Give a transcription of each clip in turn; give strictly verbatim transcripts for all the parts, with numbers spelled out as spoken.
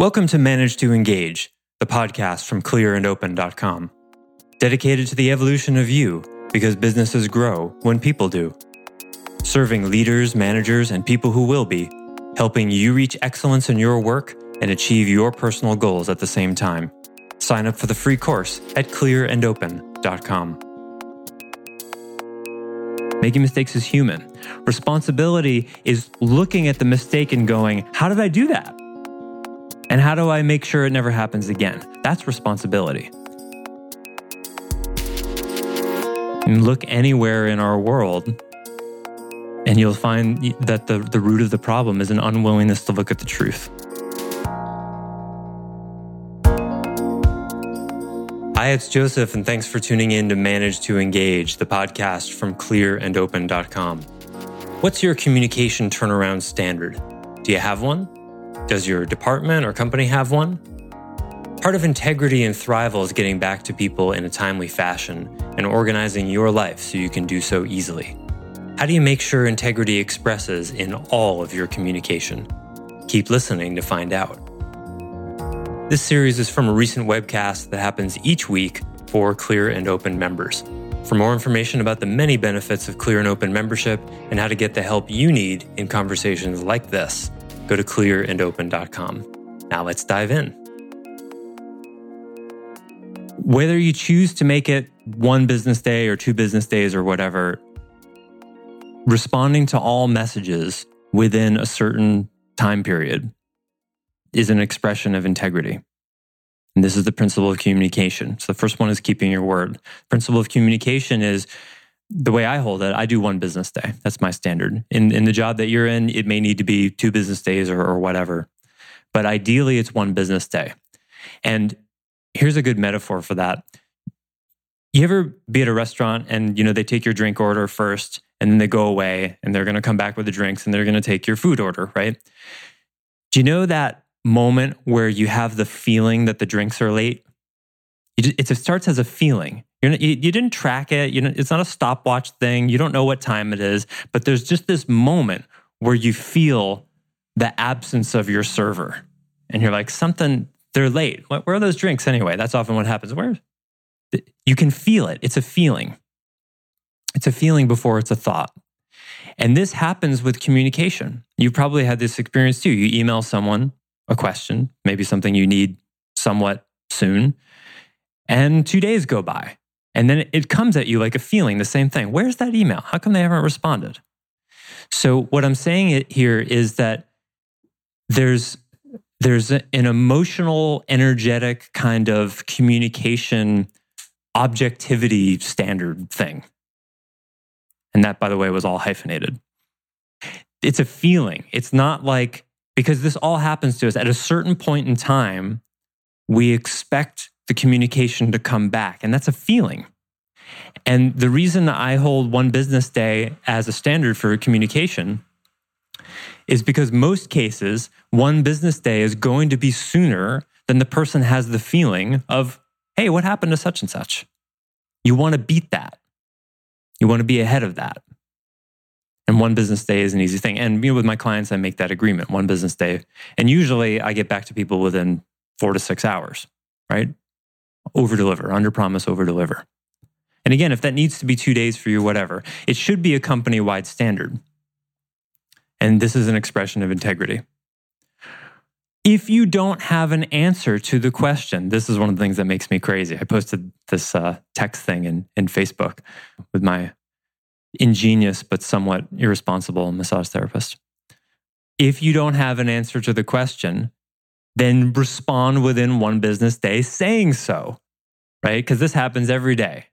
Welcome to Manage to Engage, the podcast from clear and open dot com, dedicated to the evolution of you, because businesses grow when people do. Serving leaders, managers, and people who will be, helping you reach excellence in your work and achieve your personal goals at the same time. Sign up for the free course at clear and open dot com. Making mistakes is human. Responsibility is looking at the mistake and going, how did I do that? And how do I make sure it never happens again? That's responsibility. And look anywhere in our world, and you'll find that the, the root of the problem is an unwillingness to look at the truth. Hi, it's Joseph, and thanks for tuning in to Manage to Engage, the podcast from clear and open dot com. What's your communication turnaround standard? Do you have one? Does your department or company have one? Part of integrity and thrival is getting back to people in a timely fashion and organizing your life so you can do so easily. How do you make sure integrity expresses in all of your communication? Keep listening to find out. This series is from a recent webcast that happens each week for Clear and Open members. For more information about the many benefits of Clear and Open membership and how to get the help you need in conversations like this, go to clear and open dot com. Now let's dive in. Whether you choose to make it one business day or two business days or whatever, responding to all messages within a certain time period is an expression of integrity. And this is the principle of communication. So the first one is keeping your word. Principle of communication is, the way I hold it, I do one business day. That's my standard. In in the job that you're in, it may need to be two business days or, or whatever. But ideally, it's one business day. And here's a good metaphor for that. You ever be at a restaurant and you know they take your drink order first and then they go away and they're going to come back with the drinks and they're going to take your food order, right? Do you know that moment where you have the feeling that the drinks are late? It starts as a feeling. You're not, you, you didn't track it. You know, it's not a stopwatch thing. You don't know what time it is. But there's just this moment where you feel the absence of your server. And you're like, something, they're late. Where are those drinks anyway? That's often what happens. Where? You can feel it. It's a feeling. It's a feeling before it's a thought. And this happens with communication. You probably had this experience too. You email someone a question, maybe something you need somewhat soon. And two days go by. And then it comes at you like a feeling, the same thing. Where's that email? How come they haven't responded? So what I'm saying here is that there's there's an emotional, energetic kind of communication objectivity standard thing. And that, by the way, was all hyphenated. It's a feeling. It's not like, because this all happens to us at a certain point in time, we expect the communication to come back. And that's a feeling. And the reason I hold one business day as a standard for communication is because most cases, one business day is going to be sooner than the person has the feeling of, hey, what happened to such and such? You want to beat that. You want to be ahead of that. And one business day is an easy thing. And you know, with my clients, I make that agreement, one business day. And usually I get back to people within four to six hours, right? Over-deliver, under-promise, over-deliver. And again, if that needs to be two days for you, whatever, it should be a company-wide standard. And this is an expression of integrity. If you don't have an answer to the question, this is one of the things that makes me crazy. I posted this uh, text thing in, in Facebook with my ingenious but somewhat irresponsible massage therapist. If you don't have an answer to the question, then respond within one business day saying so, right? Because this happens every day.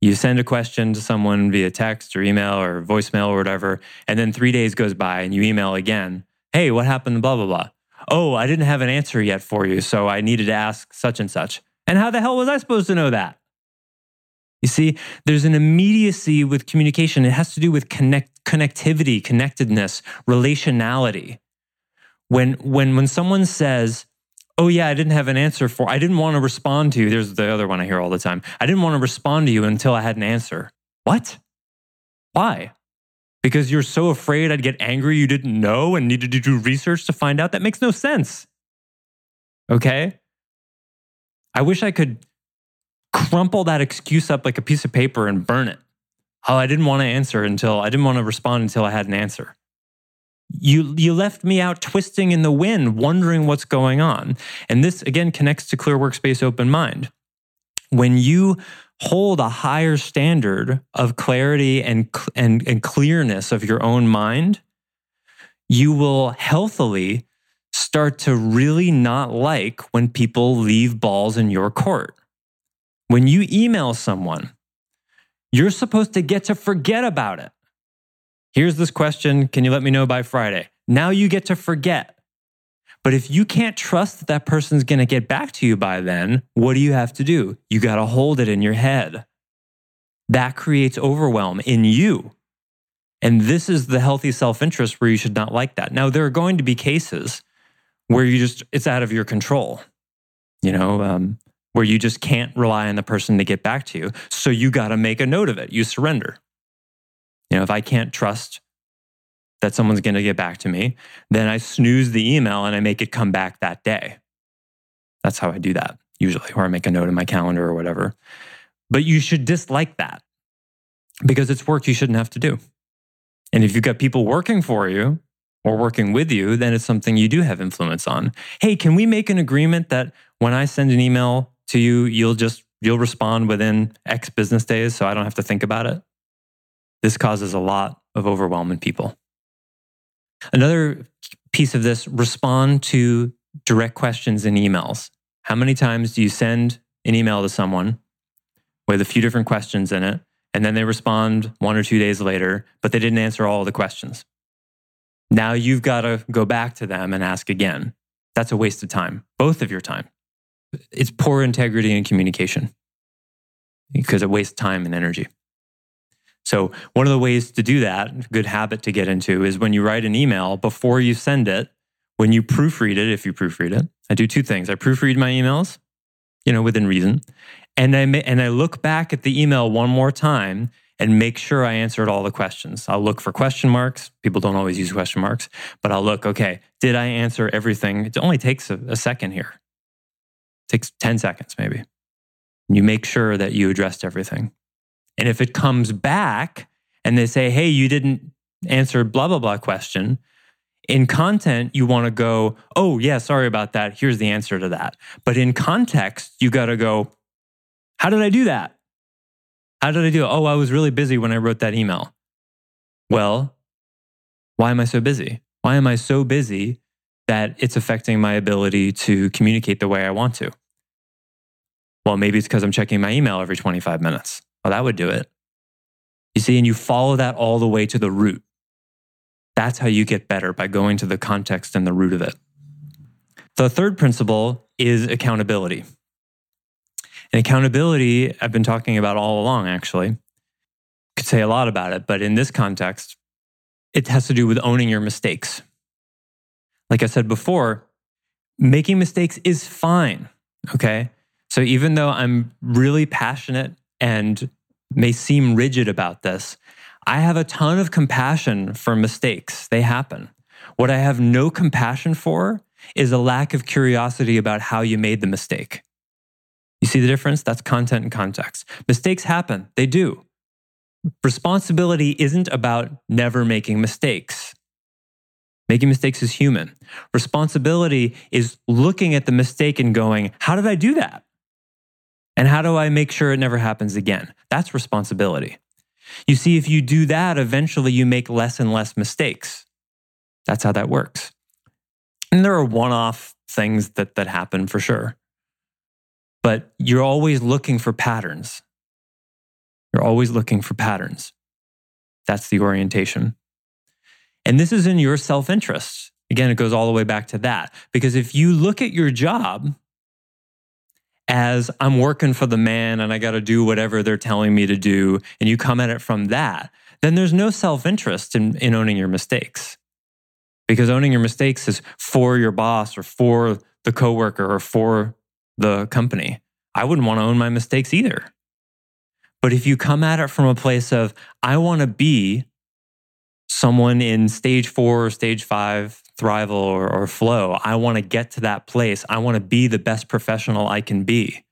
You send a question to someone via text or email or voicemail or whatever, and then three days goes by and you email again, hey, what happened to blah, blah, blah? Oh, I didn't have an answer yet for you, so I needed to ask such and such. And how the hell was I supposed to know that? You see, there's an immediacy with communication. It has to do with connect, connectivity, connectedness, relationality. When when when someone says, oh yeah, I didn't have an answer for, I didn't want to respond to you. There's the other one I hear all the time. I didn't want to respond to you until I had an answer. What? Why? Because you're so afraid I'd get angry you didn't know and needed to do research to find out? That makes no sense. okay? I wish I could crumple that excuse up like a piece of paper and burn it. Oh, I didn't want to answer until, I didn't want to respond until I had an answer. You you left me out twisting in the wind, wondering what's going on. And this, again, connects to Clear Workspace Open Mind. When you hold a higher standard of clarity and, and, and clearness of your own mind, you will healthily start to really not like when people leave balls in your court. When you email someone, you're supposed to get to forget about it. Here's this question, can you let me know by Friday? Now you get to forget. But if you can't trust that that person's going to get back to you by then, what do you have to do? You got to hold it in your head. That creates overwhelm in you. And this is the healthy self-interest where you should not like that. Now, there are going to be cases where you just, it's out of your control, you know, um, where you just can't rely on the person to get back to you. So you got to make a note of it. You surrender. You know, if I can't trust that someone's going to get back to me, then I snooze the email and I make it come back that day. That's how I do that usually, or I make a note in my calendar or whatever. But you should dislike that because it's work you shouldn't have to do. And if you've got people working for you or working with you, then it's something you do have influence on. Hey, can we make an agreement that when I send an email to you, you'll just, you'll respond within X business days so I don't have to think about it? This causes a lot of overwhelm in people. Another piece of this, respond to direct questions in emails. How many times do you send an email to someone with a few different questions in it, and then they respond one or two days later, but they didn't answer all of the questions? Now you've got to go back to them and ask again. That's a waste of time, both of your time. It's poor integrity in communication because it wastes time and energy. So one of the ways to do that, good habit to get into, is when you write an email, before you send it, when you proofread it, if you proofread it, I do two things. I proofread my emails, you know, within reason, and I and I look back at the email one more time and make sure I answered all the questions. I'll look for question marks. People don't always use question marks, but I'll look, okay, did I answer everything? It only takes a, a second here. It takes ten seconds maybe. You make sure that you addressed everything. And if it comes back and they say, hey, you didn't answer blah, blah, blah question, in content, you want to go, oh, yeah, sorry about that. Here's the answer to that. But in context, you got to go, how did I do that? How did I do it? Oh, I was really busy when I wrote that email. Well, why am I so busy? Why am I so busy that it's affecting my ability to communicate the way I want to? Well, maybe it's because I'm checking my email every twenty-five minutes. Well, that would do it. You see, and you follow that all the way to the root. That's how you get better, by going to the context and the root of it. The third principle is accountability. And accountability, I've been talking about all along, actually. Could say a lot about it, but in this context, it has to do with owning your mistakes. Like I said before, making mistakes is fine, okay? So even though I'm really passionate and may seem rigid about this, I have a ton of compassion for mistakes. They happen. What I have no compassion for is a lack of curiosity about how you made the mistake. You see the difference? That's content and context. Mistakes happen. They do. Responsibility isn't about never making mistakes. Making mistakes is human. Responsibility is looking at the mistake and going, how did I do that? And how do I make sure it never happens again? That's responsibility. You see, if you do that, eventually you make less and less mistakes. That's how that works. And there are one-off things that, that happen for sure. But you're always looking for patterns. You're always looking for patterns. That's the orientation. And this is in your self-interest. Again, it goes all the way back to that. Because if you look at your job as I'm working for the man and I got to do whatever they're telling me to do, and you come at it from that, then there's no self-interest in, in owning your mistakes. Because owning your mistakes is for your boss or for the coworker or for the company. I wouldn't want to own my mistakes either. But if you come at it from a place of, I want to be someone in stage four or stage five thrival or, or flow, I want to get to that place. I want to be the best professional I can be.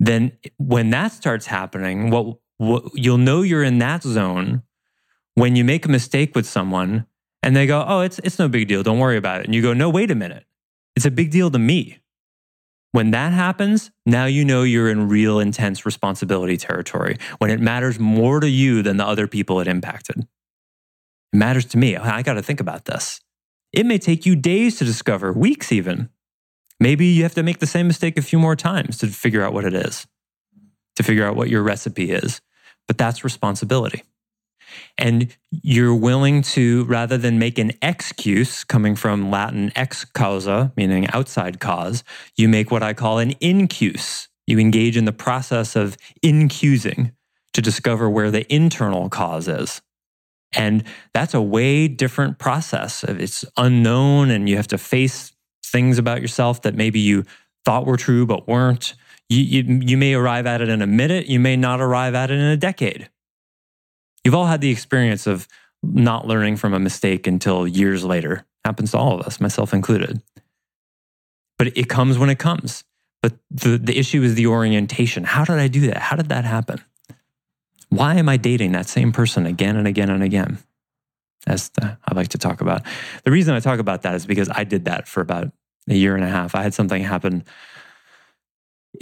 Then when that starts happening, what, what you'll know you're in that zone when you make a mistake with someone and they go, oh, it's it's no big deal. Don't worry about it. And you go, no, wait a minute. It's a big deal to me. When that happens, now you know you're in real intense responsibility territory when it matters more to you than the other people it impacted. It matters to me. I got to think about this. It may take you days to discover, weeks even. Maybe you have to make the same mistake a few more times to figure out what it is, to figure out what your recipe is. But that's responsibility. And you're willing to, rather than make an excuse, coming from Latin ex causa, meaning outside cause, you make what I call an incuse. You engage in the process of incusing to discover where the internal cause is. And that's a way different process. It's unknown and you have to face things about yourself that maybe you thought were true but weren't. You, you, you may arrive at it in a minute. You may not arrive at it in a decade. You've all had the experience of not learning from a mistake until years later. Happens to all of us, myself included. But it comes when it comes. But the, the issue is the orientation. How did I do that? How did that happen? Why am I dating that same person again and again and again? That's the, I like to talk about. The reason I talk about that is because I did that for about a year and a half. I had something happen.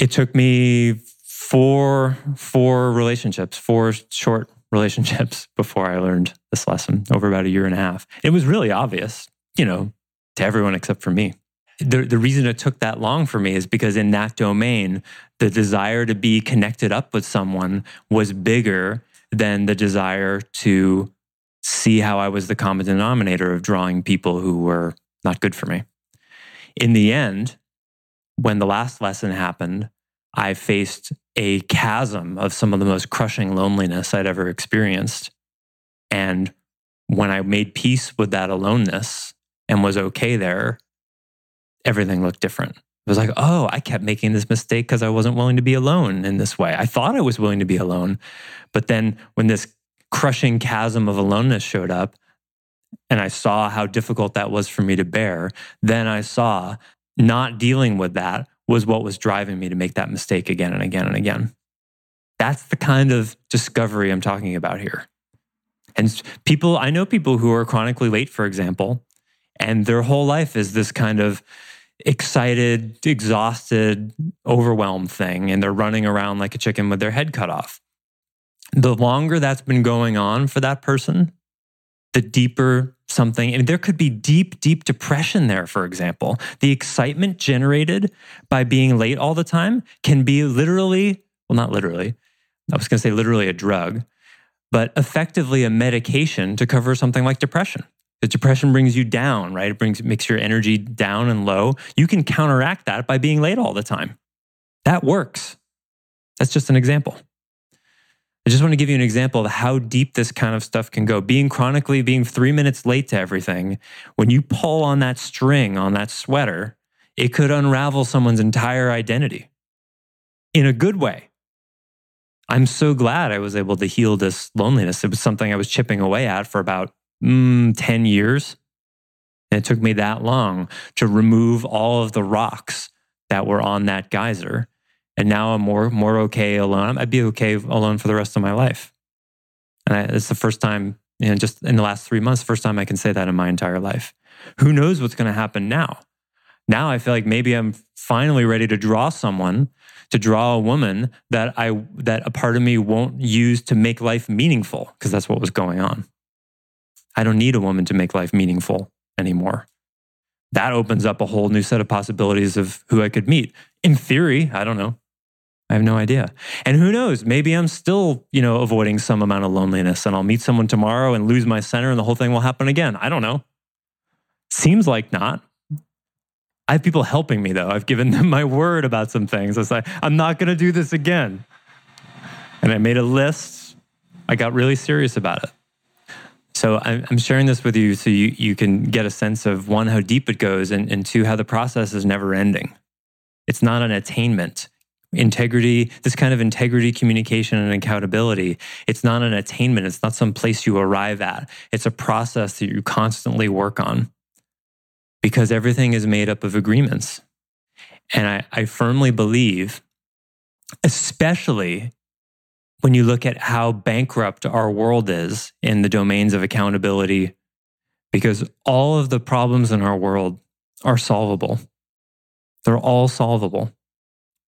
It took me four, four relationships, four short relationships before I learned this lesson over about a year and a half. It was really obvious, you know, to everyone except for me. The, the reason it took that long for me is because in that domain, the desire to be connected up with someone was bigger than the desire to see how I was the common denominator of drawing people who were not good for me. In the end, when the last lesson happened, I faced a chasm of some of the most crushing loneliness I'd ever experienced. And when I made peace with that aloneness and was okay there, everything looked different. It was like, oh, I kept making this mistake because I wasn't willing to be alone in this way. I thought I was willing to be alone. But then when this crushing chasm of aloneness showed up and I saw how difficult that was for me to bear, then I saw not dealing with that was what was driving me to make that mistake again and again and again. That's the kind of discovery I'm talking about here. And people, I know people who are chronically late, for example, and their whole life is this kind of excited, exhausted, overwhelmed thing, and they're running around like a chicken with their head cut off. The longer that's been going on for that person, the deeper something, and there could be deep, deep depression there, for example. The excitement generated by being late all the time can be literally, well, not literally, I was going to say literally a drug, but effectively a medication to cover something like depression. The depression brings you down, right? It brings, makes your energy down and low. You can counteract that by being late all the time. That works. That's just an example. I just want to give you an example of how deep this kind of stuff can go. Being chronically, being three minutes late to everything, when you pull on that string, on that sweater, it could unravel someone's entire identity in a good way. I'm so glad I was able to heal this loneliness. It was something I was chipping away at for about mm, ten years. And it took me that long to remove all of the rocks that were on that geyser. And now I'm more more okay alone. I'd be okay alone for the rest of my life. And I, it's the first time, you know, just in the last three months, first time I can say that in my entire life. Who knows what's going to happen now? Now I feel like maybe I'm finally ready to draw someone, to draw a woman that I that a part of me won't use to make life meaningful, because that's what was going on. I don't need a woman to make life meaningful anymore. That opens up a whole new set of possibilities of who I could meet. In theory, I don't know. I have no idea. And who knows, maybe I'm still, you know, avoiding some amount of loneliness and I'll meet someone tomorrow and lose my center and the whole thing will happen again. I don't know. Seems like not. I have people helping me though. I've given them my word about some things. I was like, I'm not going to do this again. And I made a list. I got really serious about it. So I'm sharing this with you so you, you can get a sense of one, how deep it goes, and, and two, how the process is never ending. It's not an attainment. integrity, this kind of integrity, communication, and accountability. It's not an attainment. It's not some place you arrive at. It's a process that you constantly work on because everything is made up of agreements. And I, I firmly believe, especially when you look at how bankrupt our world is in the domains of accountability, because all of the problems in our world are solvable. They're all solvable.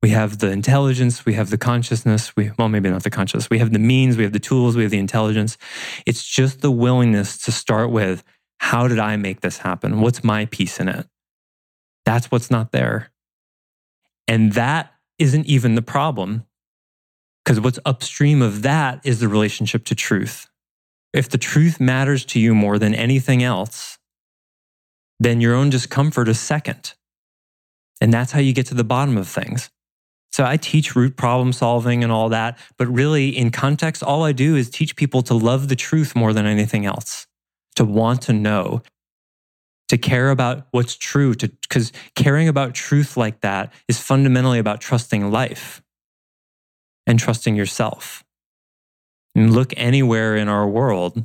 We have the intelligence, we have the consciousness, we, well, maybe not the conscious, we have the means, we have the tools, we have the intelligence. It's just the willingness to start with, how did I make this happen? What's my piece in it? That's what's not there. And that isn't even the problem, because what's upstream of that is the relationship to truth. If the truth matters to you more than anything else, then your own discomfort is second. And that's how you get to the bottom of things. So I teach root problem solving and all that, but really in context, all I do is teach people to love the truth more than anything else, to want to know, to care about what's true, to because caring about truth like that is fundamentally about trusting life and trusting yourself. And look anywhere in our world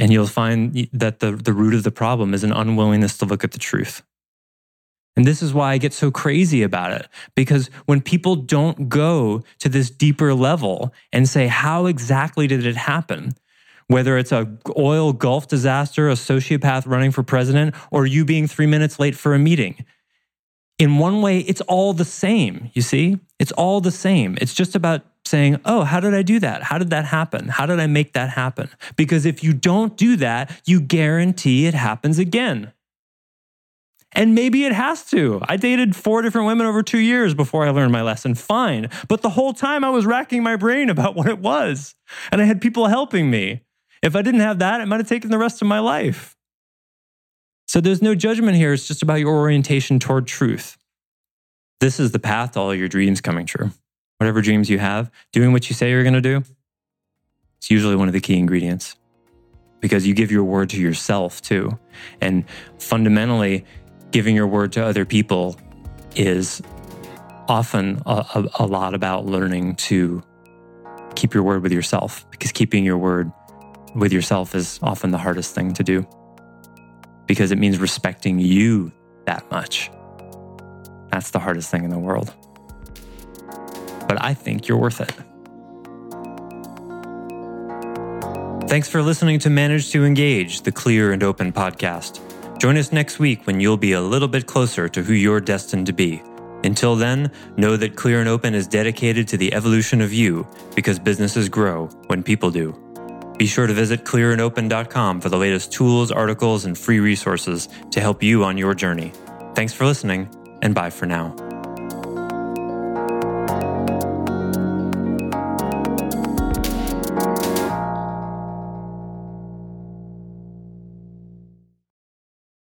and you'll find that the, the root of the problem is an unwillingness to look at the truth. And this is why I get so crazy about it, because when people don't go to this deeper level and say, how exactly did it happen? Whether it's a oil Gulf disaster, a sociopath running for president, or you being three minutes late for a meeting. In one way, it's all the same, you see? It's all the same. It's just about saying, oh, how did I do that? How did that happen? How did I make that happen? Because if you don't do that, you guarantee it happens again. And maybe it has to. I dated four different women over two years before I learned my lesson. Fine. But the whole time I was racking my brain about what it was. And I had people helping me. If I didn't have that, it might have taken the rest of my life. So there's no judgment here. It's just about your orientation toward truth. This is the path to all your dreams coming true. Whatever dreams you have, doing what you say you're going to do, it's usually one of the key ingredients. Because you give your word to yourself too. And fundamentally, giving your word to other people is often a, a, a lot about learning to keep your word with yourself, because keeping your word with yourself is often the hardest thing to do, because it means respecting you that much. That's the hardest thing in the world. But I think you're worth it. Thanks for listening to Manage to Engage, the Clear and Open podcast. Join us next week when you'll be a little bit closer to who you're destined to be. Until then, know that Clear and Open is dedicated to the evolution of you, because businesses grow when people do. Be sure to visit clear and open dot com for the latest tools, articles, and free resources to help you on your journey. Thanks for listening, and bye for now.